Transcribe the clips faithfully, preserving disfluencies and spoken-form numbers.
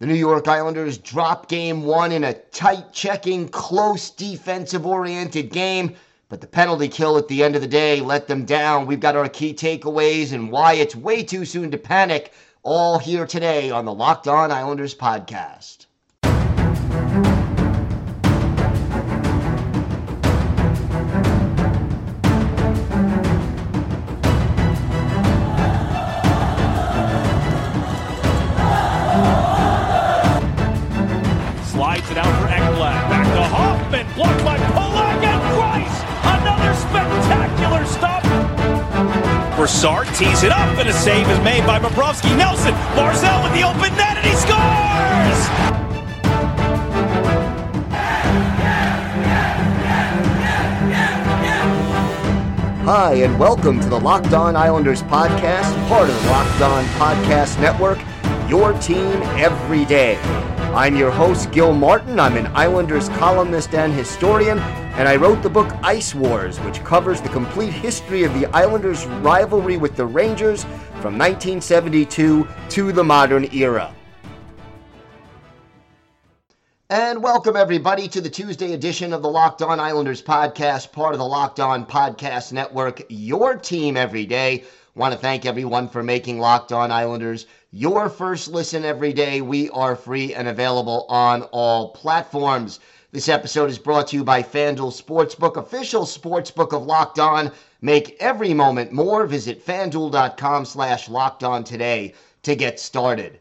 The New York Islanders drop game one in a tight-checking, close, defensive-oriented game, but the penalty kill at the end of the day let them down. We've got our key takeaways and why it's way too soon to panic, all here today on the Locked On Islanders podcast. Slides it out for Ekblad, back to Hoffman, blocked by Pulock and Price, another spectacular stop. Broussard tees it up, and a save is made by Bobrovsky. Nelson Barzell with the open net, and he scores! Hi, and welcome to the Locked On Islanders podcast, part of the Locked On Podcast Network, your team every day. I'm your host, Gil Martin. I'm an Islanders columnist and historian, and I wrote the book Ice Wars, which covers the complete history of the Islanders' rivalry with the Rangers from nineteen seventy-two to the modern era. And welcome, everybody, to the Tuesday edition of the Locked On Islanders podcast, part of the Locked On Podcast Network, your team every day. Want to thank everyone for making Locked On Islanders your first listen every day. We are free and available on all platforms. This episode is brought to you by FanDuel Sportsbook, official sportsbook of Locked On. Make every moment more. Visit FanDuel.com slash Locked On today to get started.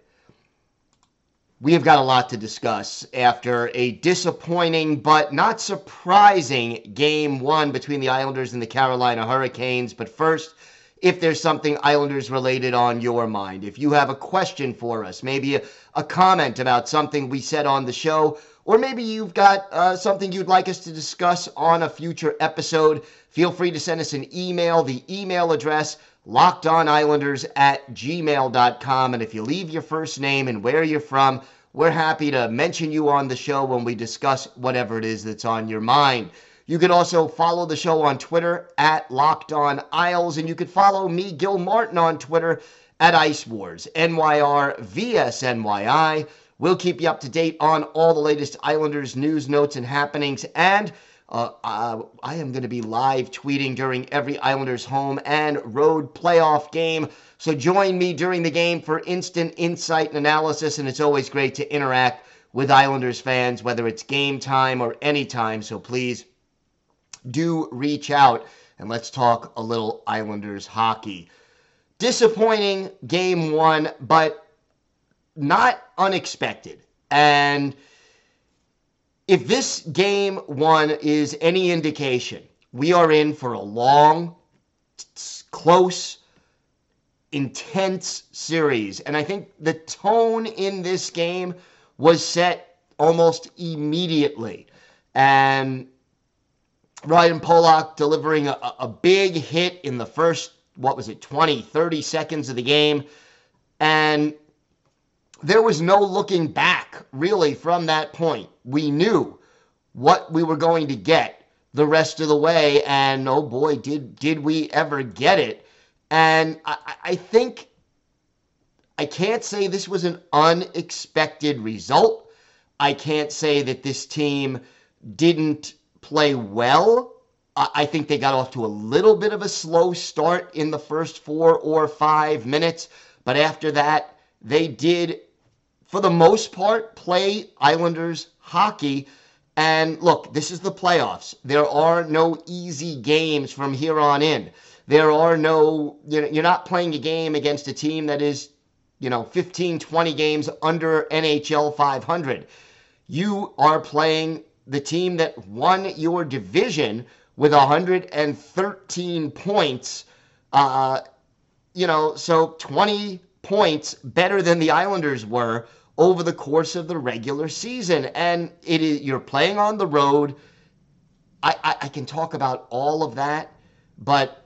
We have got a lot to discuss after a disappointing but not surprising game one between the Islanders and the Carolina Hurricanes. But first, if there's something Islanders related on your mind, if you have a question for us, maybe a, a comment about something we said on the show, or maybe you've got uh, something you'd like us to discuss on a future episode, feel free to send us an email. The email address, LockedOnIslanders at gmail dot com. And if you leave your first name and where you're from, we're happy to mention you on the show when we discuss whatever it is that's on your mind. You can also follow the show on Twitter at Locked On Isles, and you can follow me, Gil Martin, on Twitter at Ice Wars, N Y R V S N Y I. We'll keep you up to date on all the latest Islanders news, notes, and happenings. And uh, uh, I am going to be live tweeting during every Islanders home and road playoff game. So join me during the game for instant insight and analysis, and it's always great to interact with Islanders fans, whether it's game time or any time. So please do reach out, and let's talk a little Islanders hockey. Disappointing game one, but not unexpected. And if this game one is any indication, we are in for a long, close, intense series. And I think the tone in this game was set almost immediately. And Ryan Pulock delivering a, a big hit in the first, what was it, twenty, thirty seconds of the game. And there was no looking back, really, from that point. We knew what we were going to get the rest of the way, and oh boy, did did we ever get it. And I, I think, I can't say this was an unexpected result. I can't say that this team didn't play well. I think they got off to a little bit of a slow start in the first four or five minutes, but after that, they did, for the most part, play Islanders hockey. And look, this is the playoffs. There are no easy games from here on in. There are no, you know, you're not playing a game against a team that is, you know, fifteen, twenty games under N H L five hundred. You are playing the team that won your division with one hundred thirteen points, uh, you know, so twenty points better than the Islanders were over the course of the regular season. And it is, you're playing on the road. I, I, I can talk about all of that, but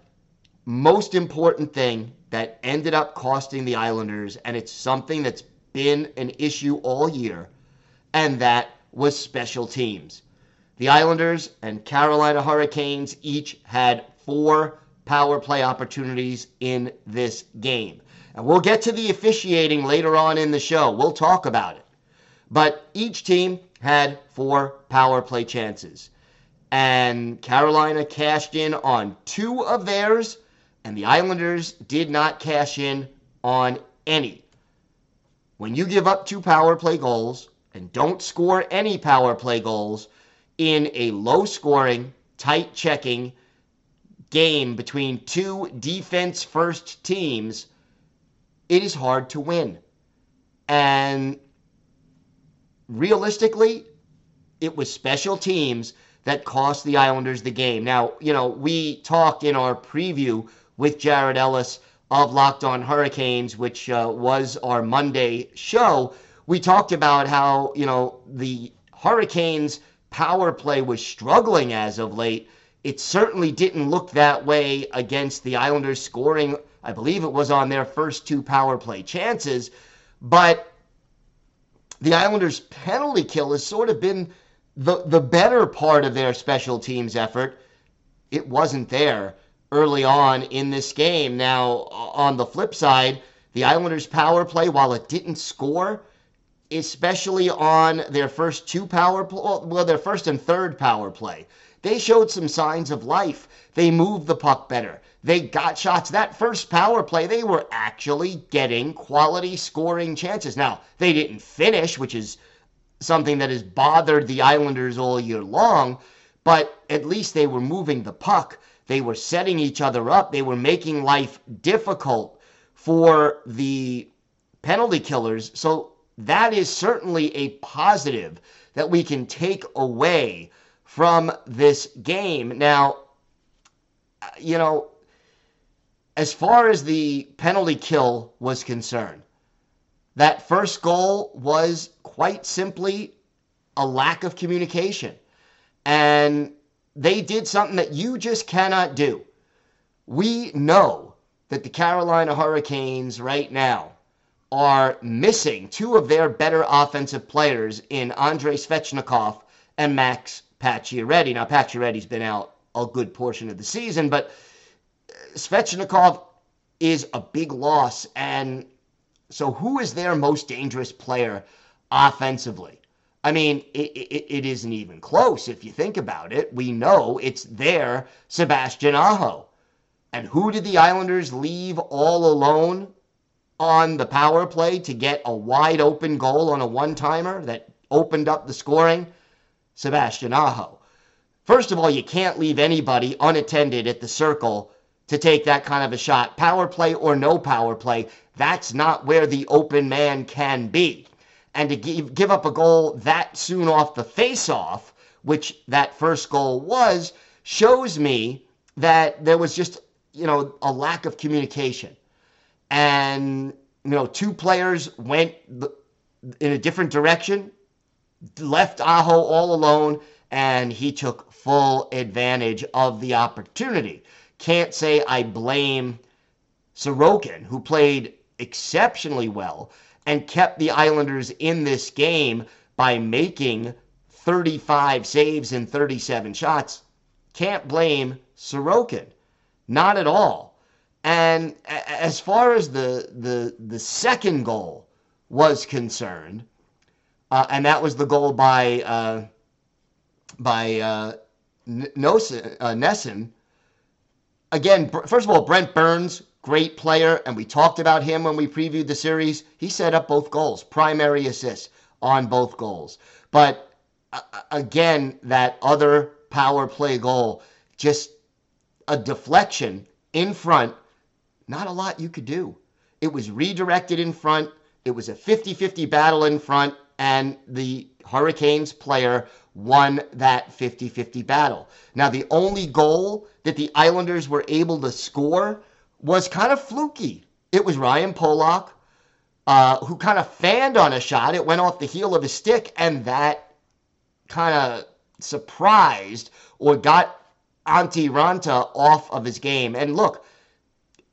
most important thing that ended up costing the Islanders, and it's something that's been an issue all year, and that was special teams. The Islanders and Carolina Hurricanes each had four power play opportunities in this game. And we'll get to the officiating later on in the show. We'll talk about it. But each team had four power play chances. And Carolina cashed in on two of theirs, and the Islanders did not cash in on any. When you give up two power play goals and don't score any power play goals in a low-scoring, tight-checking game between two defense-first teams, it is hard to win. And realistically, it was special teams that cost the Islanders the game. Now, you know, we talked in our preview with Jared Ellis of Locked On Hurricanes, which uh, was our Monday show. We talked about how, you know, the Hurricanes' power play was struggling as of late. It certainly didn't look that way against the Islanders, scoring, I believe it was on their first two power play chances. But the Islanders' penalty kill has sort of been The the better part of their special teams effort. It wasn't there early on in this game. Now, on the flip side, the Islanders' power play, while it didn't score, especially on their first two power play, well, their first and third power play, they showed some signs of life. They moved the puck better. They got shots. That first power play, they were actually getting quality scoring chances. Now, they didn't finish, which is something that has bothered the Islanders all year long, but at least they were moving the puck. They were setting each other up. They were making life difficult for the penalty killers. So that is certainly a positive that we can take away from this game. Now, you know, as far as the penalty kill was concerned, that first goal was quite simply a lack of communication. And they did something that you just cannot do. We know that the Carolina Hurricanes right now are missing two of their better offensive players in Andrei Svechnikov and Max Pacioretty. Now, Pacioretty's been out a good portion of the season, but Svechnikov is a big loss. And so who is their most dangerous player offensively? I mean, it, it, it isn't even close if you think about it. We know it's their Sebastian Aho. And who did the Islanders leave all alone on the power play to get a wide-open goal on a one-timer that opened up the scoring? Sebastian Aho. First of all, you can't leave anybody unattended at the circle to take that kind of a shot. Power play or no power play, that's not where the open man can be. And to give, give up a goal that soon off the face-off, which that first goal was, shows me that there was just, you know, a lack of communication. And, you know, two players went in a different direction, left Aho all alone, and he took full advantage of the opportunity. Can't say I blame Sorokin, who played exceptionally well and kept the Islanders in this game by making thirty-five saves and thirty-seven shots. Can't blame Sorokin. Not at all. And as far as the the, the second goal was concerned, uh, and that was the goal by uh, by uh, Noesen, uh, Noesen, again, first of all, Brent Burns, great player, and we talked about him when we previewed the series. He set up both goals, primary assists on both goals. But uh, again, that other power play goal, just a deflection in front, not a lot you could do. It was redirected in front. It was a fifty-fifty battle in front, and the Hurricanes player won that fifty-fifty battle. Now, the only goal that the Islanders were able to score was kind of fluky. It was Ryan Pulock, uh, who kind of fanned on a shot. It went off the heel of his stick, and that kind of surprised or got Antti Raanta off of his game. And look,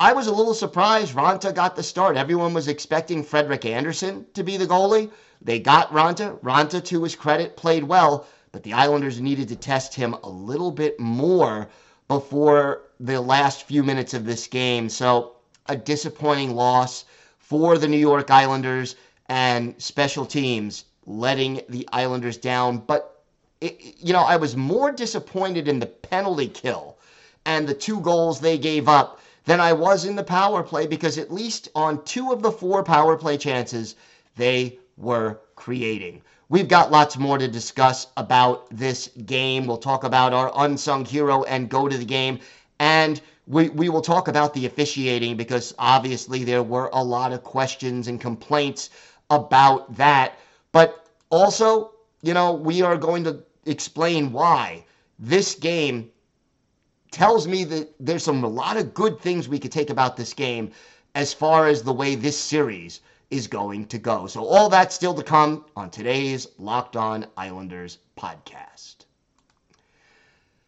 I was a little surprised Raanta got the start. Everyone was expecting Frederick Anderson to be the goalie. They got Raanta. Raanta, to his credit, played well, but the Islanders needed to test him a little bit more before the last few minutes of this game. So a disappointing loss for the New York Islanders, and special teams letting the Islanders down. But, it, you know, I was more disappointed in the penalty kill and the two goals they gave up than I was in the power play, because at least on two of the four power play chances, they were creating. We've got lots more to discuss about this game. We'll talk about our unsung hero and go to the game. And we, we will talk about the officiating, because obviously there were a lot of questions and complaints about that. But also, you know, we are going to explain why this game tells me that there's some a lot of good things we could take about this game as far as the way this series is going to go. So all that's still to come on today's Locked On Islanders podcast.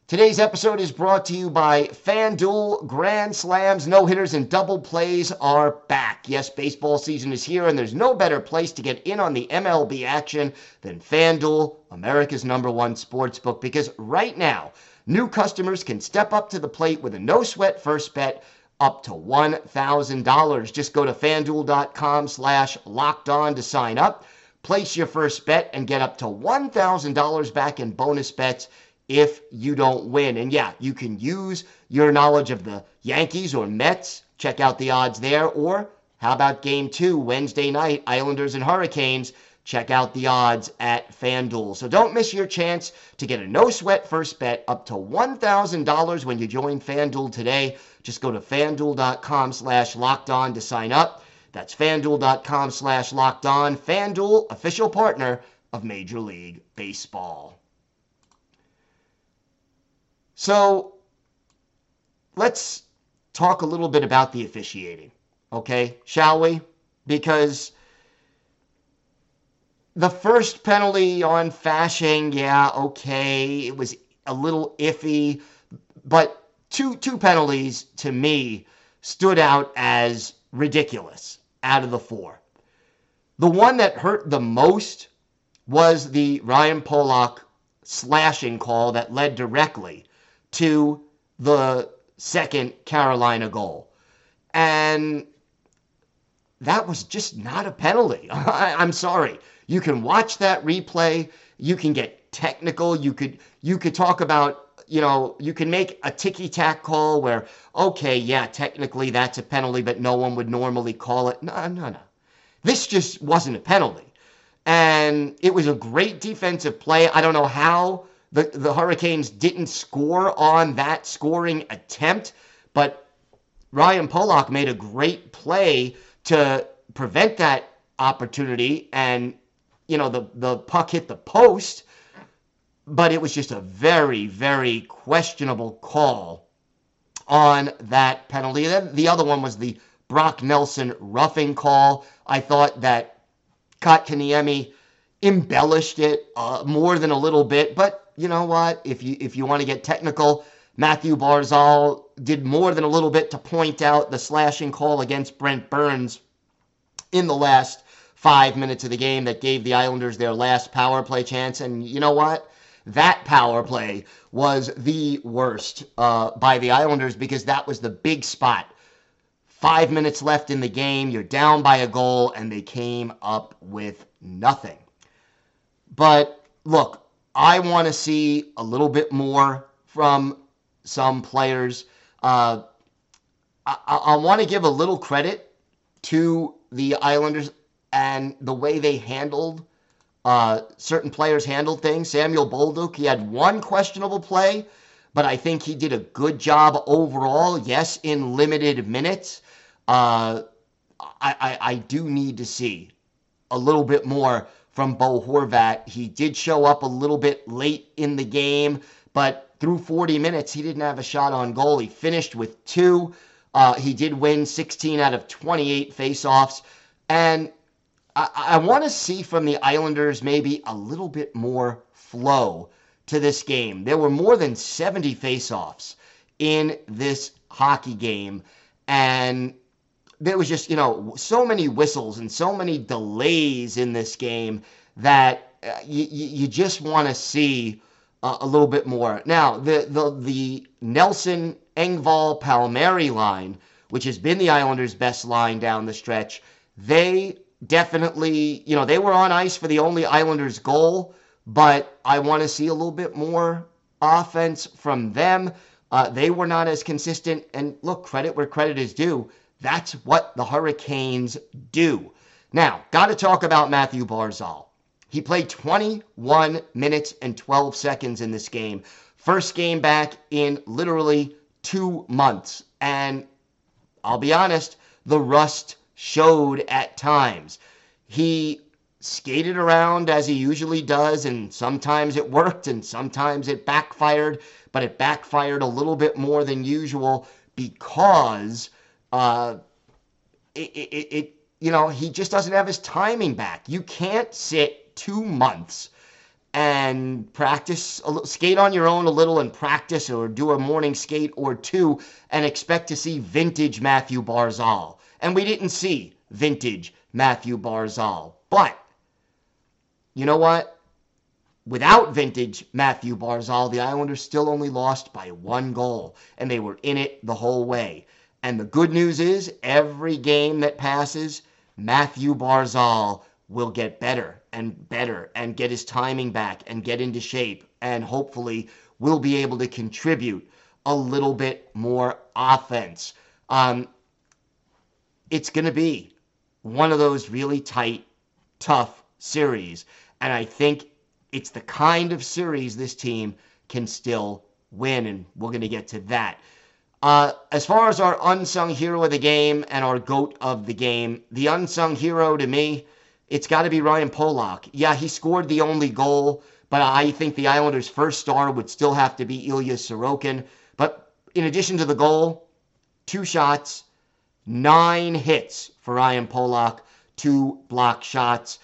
Today's episode is brought to you by FanDuel. Grand slams, no-hitters, and double plays are back. Yes, baseball season is here, and there's no better place to get in on the M L B action than FanDuel, America's number one sportsbook, because right now, new customers can step up to the plate with a no-sweat first bet up to one thousand dollars. Just go to FanDuel.com slash locked on to sign up. Place your first bet and get up to one thousand dollars back in bonus bets if you don't win. And yeah, you can use your knowledge of the Yankees or Mets. Check out the odds there. Or how about game two, Wednesday night, Islanders and Hurricanes? Check out the odds at FanDuel. So don't miss your chance to get a no-sweat first bet up to one thousand dollars when you join FanDuel today. Just go to FanDuel.com slash locked on to sign up. That's FanDuel.com slash locked on. FanDuel, official partner of Major League Baseball. So let's talk a little bit about the officiating, okay? Shall we? Because the first penalty on Fashing, yeah, okay, it was a little iffy, but two two penalties to me stood out as ridiculous out of the four. The one that hurt the most was the Ryan Pulock slashing call that led directly to the second Carolina goal. And that was just not a penalty. I, I'm sorry. You can watch that replay. You can get technical. You could you could talk about, you know, you can make a ticky-tack call where, okay, yeah, technically that's a penalty, but no one would normally call it. No, no, no. This just wasn't a penalty. And it was a great defensive play. I don't know how The, the Hurricanes didn't score on that scoring attempt, but Ryan Pulock made a great play to prevent that opportunity, and, you know, the, the puck hit the post, but it was just a very, very questionable call on that penalty. Then the other one was the Brock Nelson roughing call. I thought that Kotkaniemi embellished it uh, more than a little bit, but you know what, if you if you want to get technical, Matthew Barzal did more than a little bit to point out the slashing call against Brent Burns in the last five minutes of the game that gave the Islanders their last power play chance. And you know what? That power play was the worst uh, by the Islanders, because that was the big spot. Five minutes left in the game, you're down by a goal, and they came up with nothing. But look, I want to see a little bit more from some players. Uh, I, I want to give a little credit to the Islanders and the way they handled, uh, certain players handled things. Samuel Bolduc, he had one questionable play, but I think he did a good job overall. Yes, in limited minutes. Uh, I, I, I do need to see a little bit more from Bo Horvat. He did show up a little bit late in the game, but through forty minutes, he didn't have a shot on goal. He finished with two. Uh, he did win sixteen out of twenty-eight faceoffs. And I, I want to see from the Islanders maybe a little bit more flow to this game. There were more than seventy faceoffs in this hockey game. And there was just, you know, so many whistles and so many delays in this game that uh, you, you just want to see uh, a little bit more. Now, the the, the Nelson Engvall Palmieri line, which has been the Islanders' best line down the stretch, they definitely, you know, they were on ice for the only Islanders goal, but I want to see a little bit more offense from them. Uh, they were not as consistent. And look, credit where credit is due. That's what the Hurricanes do. Now, got to talk about Matthew Barzal. He played twenty-one minutes and twelve seconds in this game. First game back in literally two months. And I'll be honest, the rust showed at times. He skated around as he usually does, and sometimes it worked and sometimes it backfired, but it backfired a little bit more than usual because uh, it, it, it, you know, he just doesn't have his timing back. You can't sit two months and practice, skate on your own a little and practice or do a morning skate or two and expect to see vintage Matthew Barzal. And we didn't see vintage Matthew Barzal. But you know what? Without vintage Matthew Barzal, the Islanders still only lost by one goal, and they were in it the whole way. And the good news is every game that passes, Matthew Barzal will get better and better and get his timing back and get into shape and hopefully will be able to contribute a little bit more offense. Um, it's going to be one of those really tight, tough series. And I think it's the kind of series this team can still win. And we're going to get to that. Uh, as far as our unsung hero of the game and our GOAT of the game, the unsung hero to me, it's got to be Ryan Pulock. Yeah, he scored the only goal, but I think the Islanders' first star would still have to be Ilya Sorokin. But in addition to the goal, two shots, nine hits for Ryan Pulock, two block shots.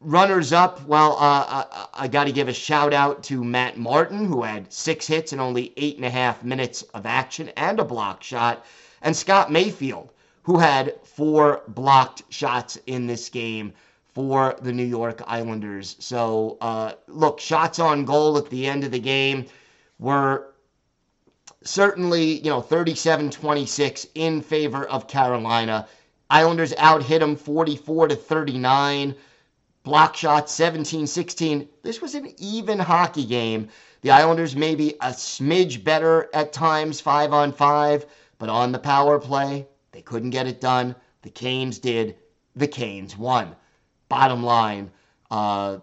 Runners up, well, uh, I, I got to give a shout out to Matt Martin, who had six hits in only eight and a half minutes of action and a block shot, and Scott Mayfield, who had four blocked shots in this game for the New York Islanders. So, uh, look, shots on goal at the end of the game were certainly, you know, thirty-seven twenty-six in favor of Carolina. Islanders out-hit them forty-four to thirty-nine. Block shots seventeen sixteen. This was an even hockey game. The Islanders maybe a smidge better at times, five on five, but on the power play, they couldn't get it done. The Canes did. The Canes won. Bottom line, uh,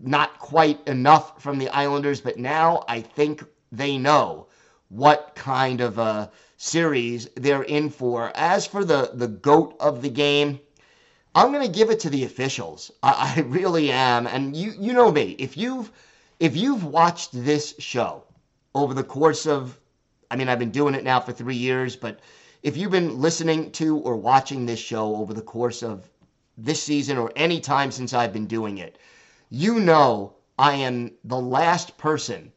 not quite enough from the Islanders, but now I think they know what kind of a series they're in for. As for the, the GOAT of the game, I'm going to give it to the officials. I, I really am. And you you know me. If you've, if you've watched this show over the course of, I mean, I've been doing it now for three years, but if you've been listening to or watching this show over the course of this season or any time since I've been doing it, you know I am the last person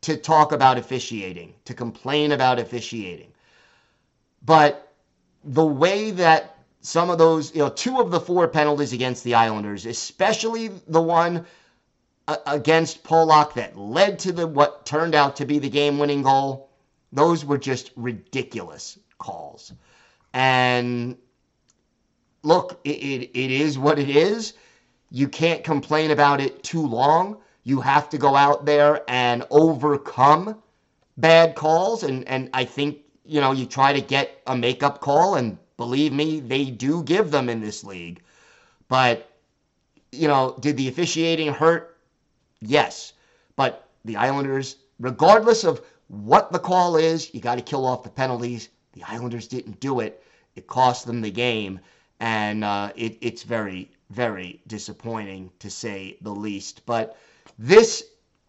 to talk about officiating, to complain about officiating. But the way that some of those, you know, two of the four penalties against the Islanders, especially the one uh, against Pulock that led to the what turned out to be the game-winning goal, those were just ridiculous calls. And look, it, it it is what it is. You can't complain about it too long. You have to go out there and overcome bad calls. And, and I think, you know, you try to get a makeup call. And believe me, they do give them in this league. But, you know, did the officiating hurt? Yes. But the Islanders, regardless of what the call is, you got to kill off the penalties. The Islanders didn't do it. It cost them the game. And uh, it, it's very, very disappointing, to say the least. But this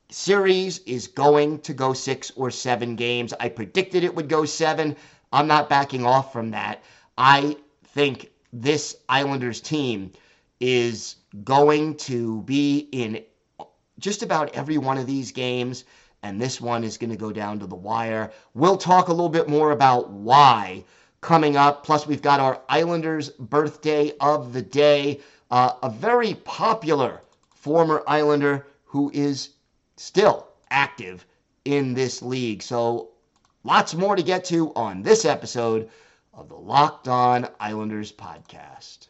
series is going to go six or seven games. I predicted it would go seven. I'm not backing off from that. I think this Islanders team is going to be in just about every one of these games. And this one is going to go down to the wire. We'll talk a little bit more about why coming up. Plus, we've got our Islanders birthday of the day. Uh, a very popular former Islander who is still active in this league. So lots more to get to on this episode of the Locked On Islanders podcast.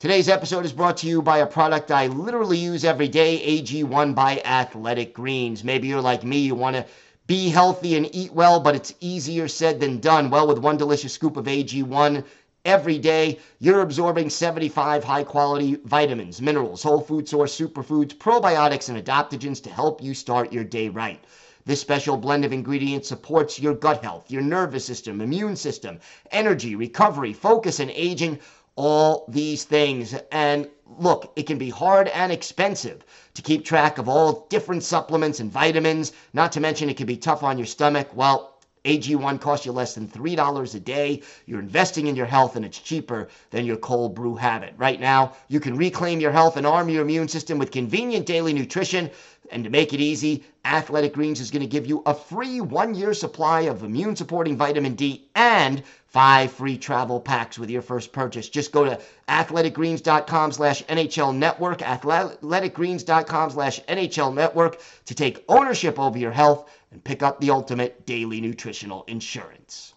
Today's episode is brought to you by a product I literally use every day, A G one by Athletic Greens. Maybe you're like me, you want to be healthy and eat well, but it's easier said than done. Well, with one delicious scoop of A G one every day, you're absorbing seventy-five high-quality vitamins, minerals, whole food source, superfoods, probiotics, and adaptogens to help you start your day right. This special blend of ingredients supports your gut health, your nervous system, immune system, energy, recovery, focus, and aging. All these things. And look, it can be hard and expensive to keep track of all different supplements and vitamins, not to mention it can be tough on your stomach. Well, A G one costs you less than three dollars a day. You're investing in your health, and it's cheaper than your cold brew habit. Right now, you can reclaim your health and arm your immune system with convenient daily nutrition. And to make it easy, Athletic Greens is going to give you a free one-year supply of immune-supporting vitamin D and five free travel packs with your first purchase. Just go to athleticgreens.com slash NHL Network, athleticgreens.com slash NHL Network to take ownership over your health and pick up the ultimate daily nutritional insurance.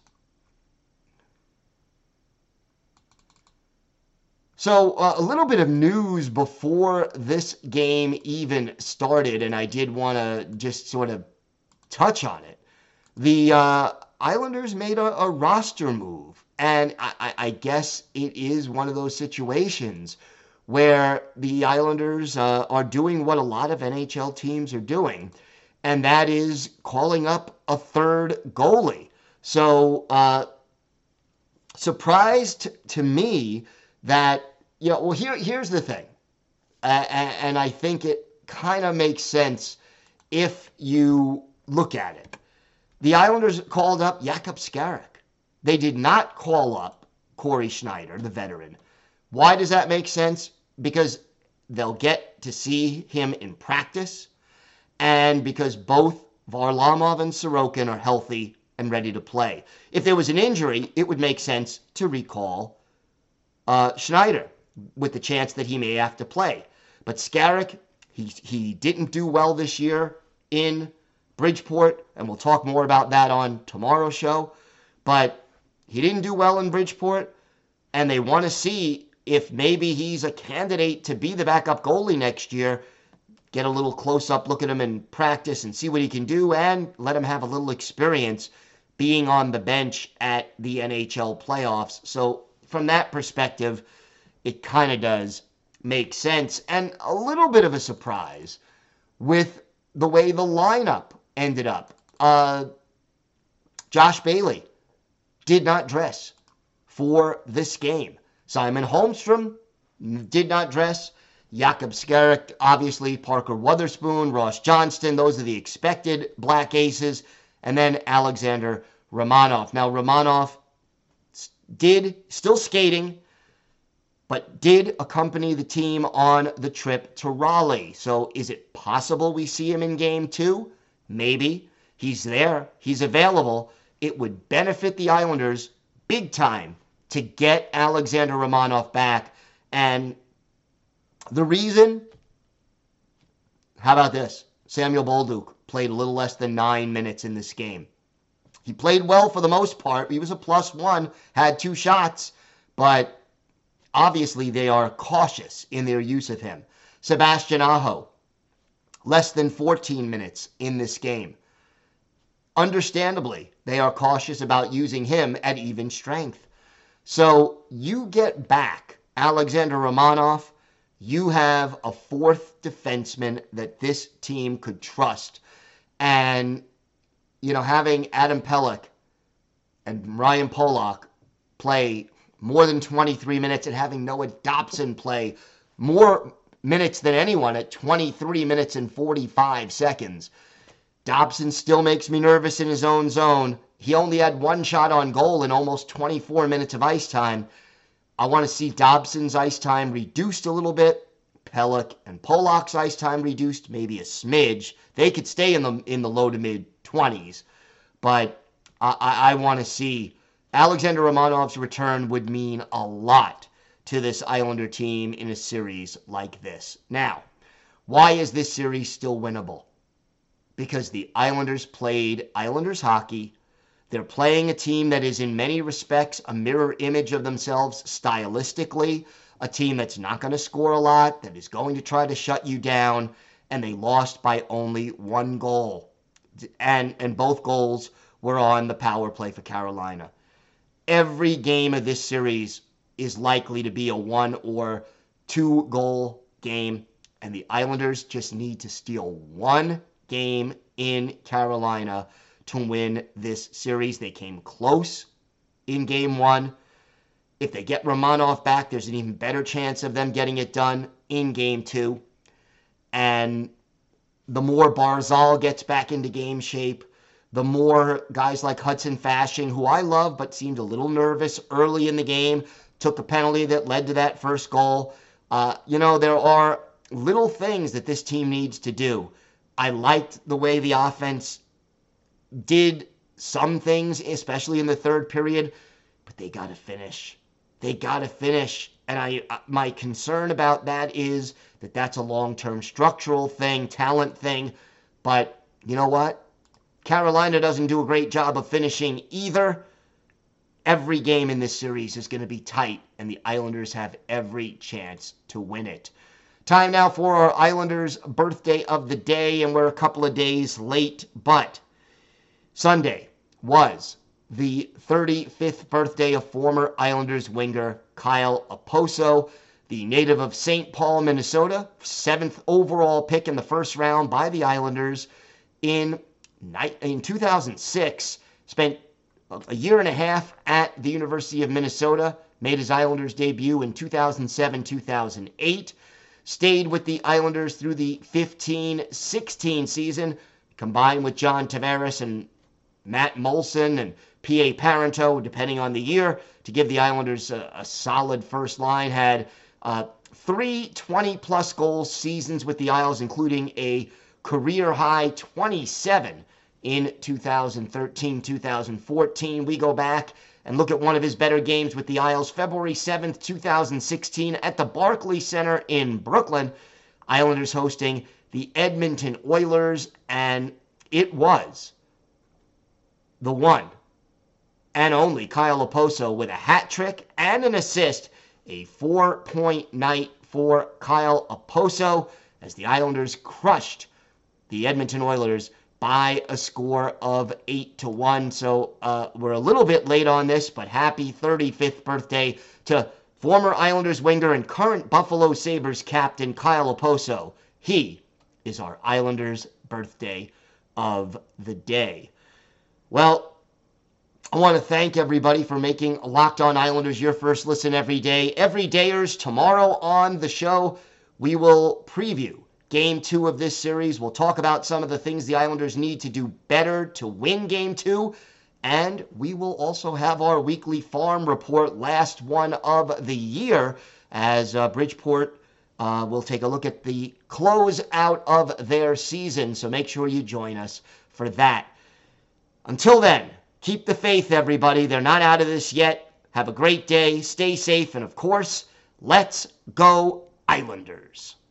So uh, a little bit of news before this game even started, and I did want to just sort of touch on it. The uh, Islanders made a, a roster move, and I, I, I guess it is one of those situations where the Islanders uh, are doing what a lot of N H L teams are doing, and that is calling up a third goalie. So uh, surprised to me that, you know, well, here, here's the thing, uh, and, and I think it kind of makes sense if you look at it. The Islanders called up Jakub Skarek. They did not call up Corey Schneider, the veteran. Why does that make sense? Because they'll get to see him in practice, and because both Varlamov and Sorokin are healthy and ready to play. If there was an injury, it would make sense to recall Uh, Schneider, with the chance that he may have to play. But Skarek, he, he didn't do well this year in Bridgeport, and we'll talk more about that on tomorrow's show. But he didn't do well in Bridgeport, and they want to see if maybe he's a candidate to be the backup goalie next year. Get a little close-up look at him in practice and see what he can do, and let him have a little experience being on the bench at the N H L playoffs. So from that perspective, it kind of does make sense. And a little bit of a surprise with the way the lineup ended up. Uh, Josh Bailey did not dress for this game. Simon Holmstrom did not dress. Jakub Skarek, obviously, Parker Weatherspoon, Ross Johnston, those are the expected black aces. And then Alexander Romanov. Now, Romanov did, still skating, but did accompany the team on the trip to Raleigh. So is it possible we see him in game two? Maybe. He's there. He's available. It would benefit the Islanders big time to get Alexander Romanov back. And the reason, how about this? Samuel Bolduc played a little less than nine minutes in this game. He played well for the most part. He was a plus one, had two shots, but obviously they are cautious in their use of him. Sebastian Aho, less than fourteen minutes in this game. Understandably, they are cautious about using him at even strength. So you get back Alexander Romanov, you have a fourth defenseman that this team could trust. And you know, having Adam Pellick and Ryan Pulock play more than twenty-three minutes and having Noah Dobson play more minutes than anyone at twenty-three minutes and forty-five seconds. Dobson still makes me nervous in his own zone. He only had one shot on goal in almost twenty-four minutes of ice time. I want to see Dobson's ice time reduced a little bit. Pellick and Pulock's ice time reduced, maybe a smidge. They could stay in the in the low to mid twenties, but I, I, I want to see Alexander Romanov's return would mean a lot to this Islander team in a series like this. Now, why is this series still winnable? Because the Islanders played Islanders hockey. They're playing a team that is in many respects a mirror image of themselves stylistically. a team that's not going to score a lot, that is going to try to shut you down, and they lost by only one goal. And, and both goals were on the power play for Carolina. Every game of this series is likely to be a one or two goal game, and the Islanders just need to steal one game in Carolina to win this series. They came close in game one. If they get Romanov back, there's an even better chance of them getting it done in game two. And the more Barzal gets back into game shape, the more guys like Hudson Fasching, who I love but seemed a little nervous early in the game, took a penalty that led to that first goal. Uh, you know, there are little things that this team needs to do. I liked the way the offense did some things, especially in the third period, but they got to finish. They got to finish. And I, uh, my concern about that is that that's a long-term structural thing, talent thing. But you know what? Carolina doesn't do a great job of finishing either. Every game in this series is going to be tight, and the Islanders have every chance to win it. Time now for our Islanders birthday of the day, and we're a couple of days late, but Sunday was the thirty-fifth birthday of former Islanders winger Kyle Okposo, the native of Saint Paul, Minnesota, seventh overall pick in the first round by the Islanders in in two thousand six, spent a year and a half at the University of Minnesota, made his Islanders debut in two thousand seven two thousand eight, stayed with the Islanders through the fifteen sixteen season, combined with John Tavares and Matt Molson and P A Parenteau, depending on the year, to give the Islanders a, a solid first line. Had uh, three twenty-plus goal seasons with the Isles, including a career-high twenty-seven in two thousand thirteen two thousand fourteen. We go back and look at one of his better games with the Isles, February seventh, two thousand sixteen, at the Barclays Center in Brooklyn. Islanders hosting the Edmonton Oilers, and it was the one and only Kyle Okposo with a hat trick and an assist, a four-point night for Kyle Okposo as the Islanders crushed the Edmonton Oilers by a score of eight to one. So uh, we're a little bit late on this, but happy thirty-fifth birthday to former Islanders winger and current Buffalo Sabres captain Kyle Okposo. He is our Islanders birthday of the day. Well, I want to thank everybody for making Locked On Islanders your first listen every day. Every dayers, tomorrow on the show, we will preview Game two of this series. We'll talk about some of the things the Islanders need to do better to win Game two. And we will also have our weekly farm report, last one of the year, as uh, Bridgeport uh, will take a look at the closeout of their season. So make sure you join us for that. Until then, keep the faith, everybody. They're not out of this yet. Have a great day. Stay safe. And, of course, let's go Islanders.